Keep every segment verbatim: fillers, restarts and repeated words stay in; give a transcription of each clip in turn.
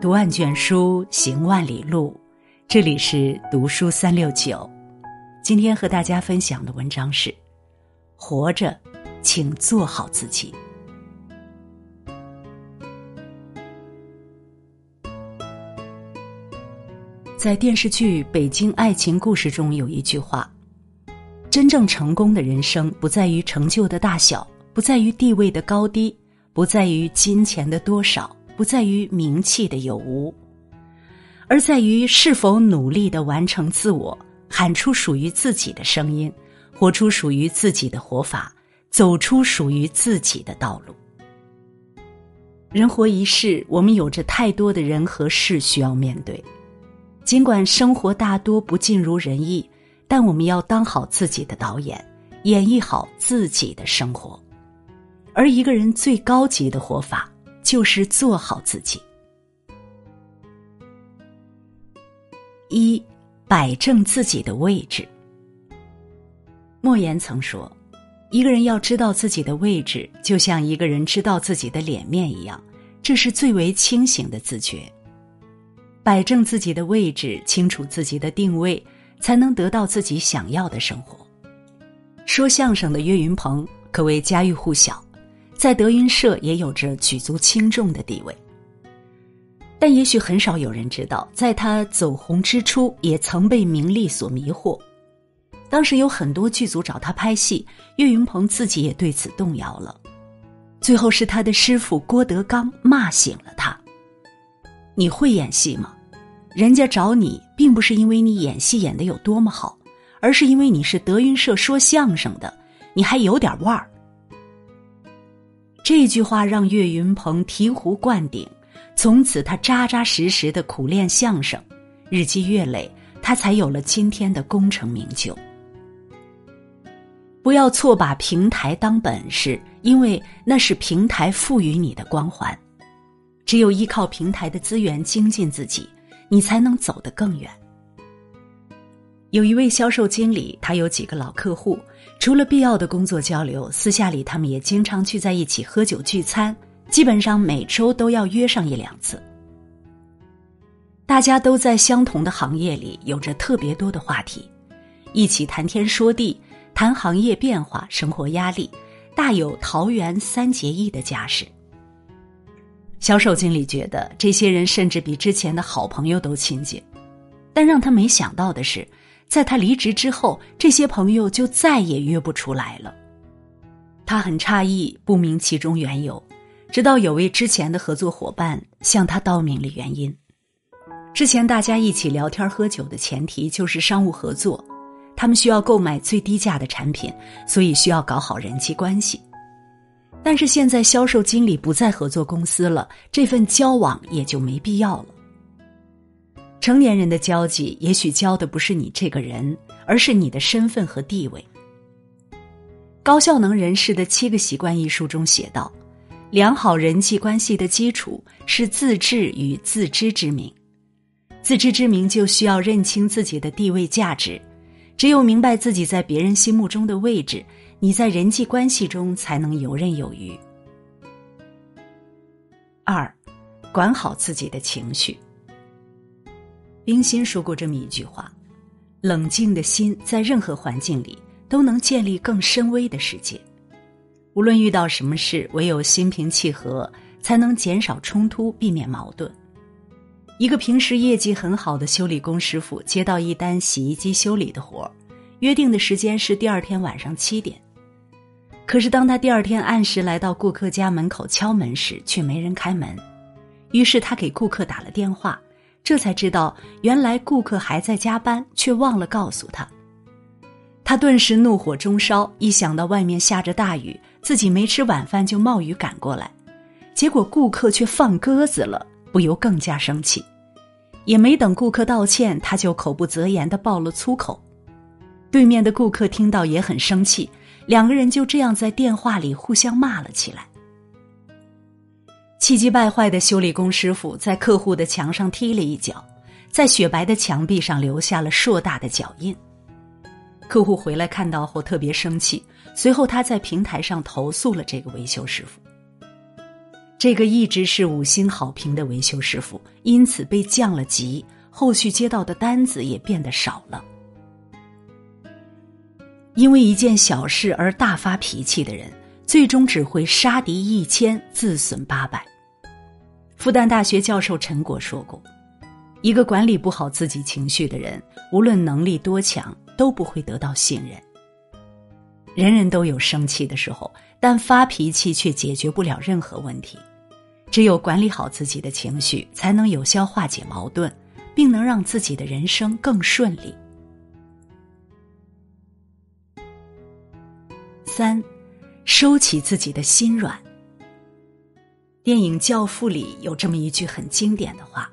读万卷书，行万里路。这里是读书三六九，今天和大家分享的文章是《活着，请做好自己》。在电视剧《北京爱情故事》中有一句话：真正成功的人生不在于成就的大小，不在于地位的高低，不在于金钱的多少，不在于名气的有无，而在于是否努力地完成自我，喊出属于自己的声音，活出属于自己的活法，走出属于自己的道路。人活一世，我们有着太多的人和事需要面对，尽管生活大多不尽如人意，但我们要当好自己的导演，演绎好自己的生活。而一个人最高级的活法，就是做好自己。一，摆正自己的位置。莫言曾说，一个人要知道自己的位置，就像一个人知道自己的脸面一样，这是最为清醒的自觉。摆正自己的位置，清楚自己的定位，才能得到自己想要的生活。说相声的岳云鹏可谓家喻户晓，在德云社也有着举足轻重的地位。但也许很少有人知道，在他走红之初，也曾被名利所迷惑。当时有很多剧组找他拍戏，岳云鹏自己也对此动摇了。最后是他的师傅郭德纲骂醒了他：你会演戏吗？人家找你并不是因为你演戏演得有多么好，而是因为你是德云社说相声的，你还有点腕儿。这句话让岳云鹏醍醐灌顶，从此他扎扎实实地苦练相声，日积月累，他才有了今天的功成名就。不要错把平台当本事，因为那是平台赋予你的光环。只有依靠平台的资源精进自己，你才能走得更远。有一位销售经理，他有几个老客户，除了必要的工作交流，私下里他们也经常聚在一起喝酒聚餐，基本上每周都要约上一两次。大家都在相同的行业里，有着特别多的话题，一起谈天说地，谈行业变化、生活压力，大有桃园三结义的架势。销售经理觉得这些人甚至比之前的好朋友都亲近，但让他没想到的是，在他离职之后，这些朋友就再也约不出来了。他很诧异，不明其中缘由，直到有位之前的合作伙伴向他道明了原因。之前大家一起聊天喝酒的前提就是商务合作，他们需要购买最低价的产品，所以需要搞好人际关系。但是现在销售经理不在合作公司了，这份交往也就没必要了。成年人的交际，也许交的不是你这个人，而是你的身份和地位。高效能人士的七个习惯一书中写道，良好人际关系的基础是自知与自知之明。自知之明就需要认清自己的地位价值，只有明白自己在别人心目中的位置，你在人际关系中才能游刃有余。二，管好自己的情绪。冰心说过这么一句话：冷静的心在任何环境里都能建立更深微的世界。无论遇到什么事，唯有心平气和，才能减少冲突，避免矛盾。一个平时业绩很好的修理工师傅接到一单洗衣机修理的活，约定的时间是第二天晚上七点。可是当他第二天按时来到顾客家门口敲门时，却没人开门。于是他给顾客打了电话，这才知道原来顾客还在加班，却忘了告诉他。他顿时怒火中烧，一想到外面下着大雨，自己没吃晚饭就冒雨赶过来，结果顾客却放鸽子了，不由更加生气。也没等顾客道歉，他就口不择言地爆了粗口。对面的顾客听到也很生气，两个人就这样在电话里互相骂了起来。气急败坏的修理工师傅在客户的墙上踢了一脚，在雪白的墙壁上留下了硕大的脚印。客户回来看到后特别生气，随后他在平台上投诉了这个维修师傅。这个一直是五星好评的维修师傅，因此被降了级，后续接到的单子也变得少了。因为一件小事而大发脾气的人，最终只会杀敌一千，自损八百。复旦大学教授陈果说过，一个管理不好自己情绪的人，无论能力多强，都不会得到信任。人人都有生气的时候，但发脾气却解决不了任何问题。只有管理好自己的情绪，才能有效化解矛盾，并能让自己的人生更顺利。三，收起自己的心软。电影《教父》里有这么一句很经典的话，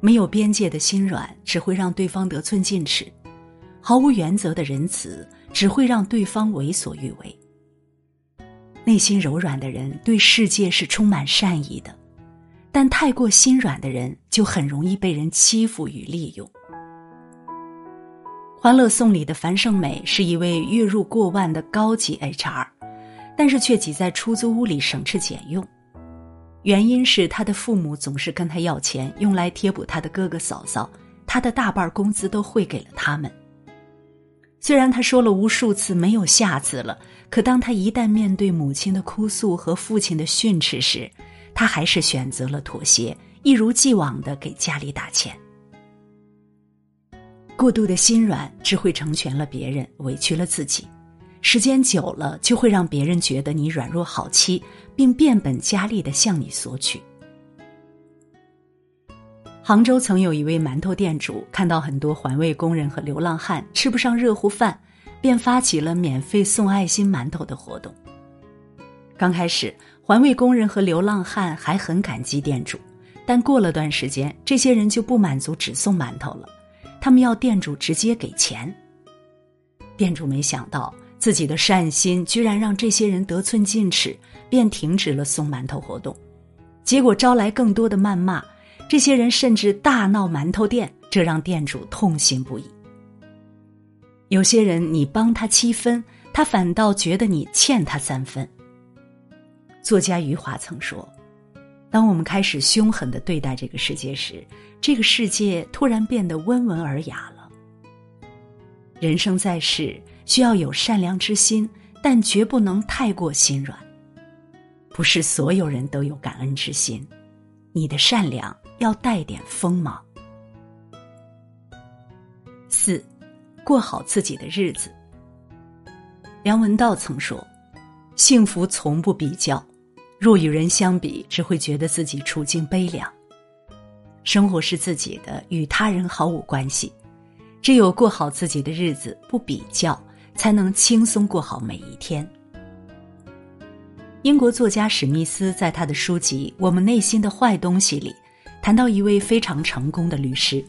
没有边界的心软只会让对方得寸进尺，毫无原则的仁慈只会让对方为所欲为。内心柔软的人对世界是充满善意的，但太过心软的人就很容易被人欺负与利用。《欢乐颂》里的樊胜美是一位月入过万的高级 H R， 但是却挤在出租屋里省吃俭用，原因是他的父母总是跟他要钱，用来贴补他的哥哥嫂嫂，他的大半工资都汇给了他们。虽然他说了无数次没有下次了，可当他一旦面对母亲的哭诉和父亲的训斥时，他还是选择了妥协，一如既往地给家里打钱。过度的心软只会成全了别人，委屈了自己，时间久了就会让别人觉得你软弱好欺，并变本加厉地向你索取。杭州曾有一位馒头店主，看到很多环卫工人和流浪汉吃不上热乎饭，便发起了免费送爱心馒头的活动。刚开始，环卫工人和流浪汉还很感激店主，但过了段时间，这些人就不满足只送馒头了，他们要店主直接给钱。店主没想到自己的善心居然让这些人得寸进尺，便停止了送馒头活动，结果招来更多的谩骂，这些人甚至大闹馒头店，这让店主痛心不已。有些人你帮他七分，他反倒觉得你欠他三分。作家余华曾说，当我们开始凶狠地对待这个世界时，这个世界突然变得温文尔雅了。人生在世，需要有善良之心，但绝不能太过心软。不是所有人都有感恩之心，你的善良要带点锋芒。四，过好自己的日子。梁文道曾说，幸福从不比较，若与人相比，只会觉得自己处境悲凉。生活是自己的，与他人毫无关系，只有过好自己的日子，不比较，才能轻松过好每一天。英国作家史密斯在他的书籍《我们内心的坏东西》里，谈到一位非常成功的律师。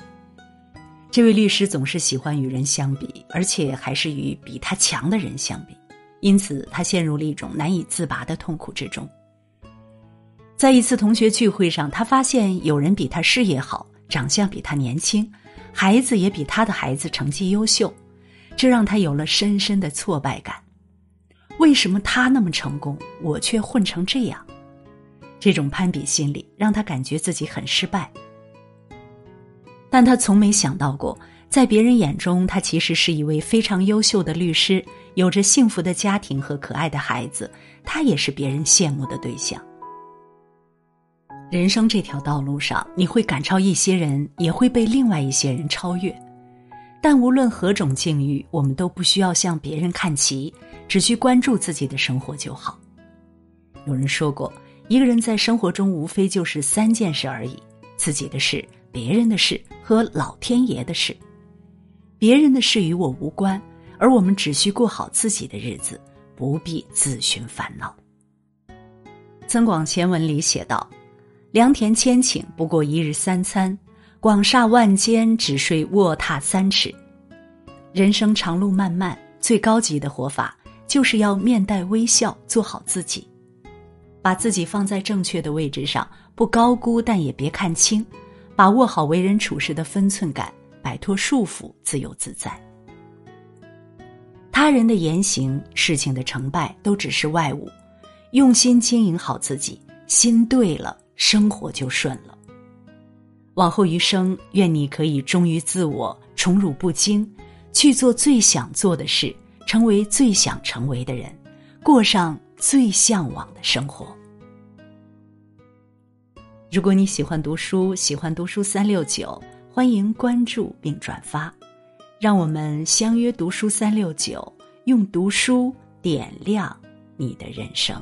这位律师总是喜欢与人相比，而且还是与比他强的人相比，因此他陷入了一种难以自拔的痛苦之中。在一次同学聚会上，他发现有人比他事业好，长相比他年轻，孩子也比他的孩子成绩优秀，这让他有了深深的挫败感。为什么他那么成功，我却混成这样？这种攀比心理让他感觉自己很失败。但他从没想到过，在别人眼中，他其实是一位非常优秀的律师，有着幸福的家庭和可爱的孩子，他也是别人羡慕的对象。人生这条道路上，你会赶超一些人，也会被另外一些人超越。但无论何种境遇，我们都不需要向别人看齐，只需关注自己的生活就好。有人说过，一个人在生活中无非就是三件事而已，自己的事、别人的事和老天爷的事。别人的事与我无关，而我们只需过好自己的日子，不必自寻烦恼。增广贤文里写道，良田千顷不过一日三餐，广厦万间只睡卧榻三尺。人生长路漫漫，最高级的活法就是要面带微笑，做好自己，把自己放在正确的位置上，不高估但也别看轻，把握好为人处事的分寸感，摆脱束缚，自由自在。他人的言行、事情的成败都只是外物，用心经营好自己，心对了，生活就顺了。往后余生，愿你可以忠于自我，宠辱不惊，去做最想做的事，成为最想成为的人，过上最向往的生活。如果你喜欢读书，喜欢读书三六九，欢迎关注并转发，让我们相约读书三六九，用读书点亮你的人生。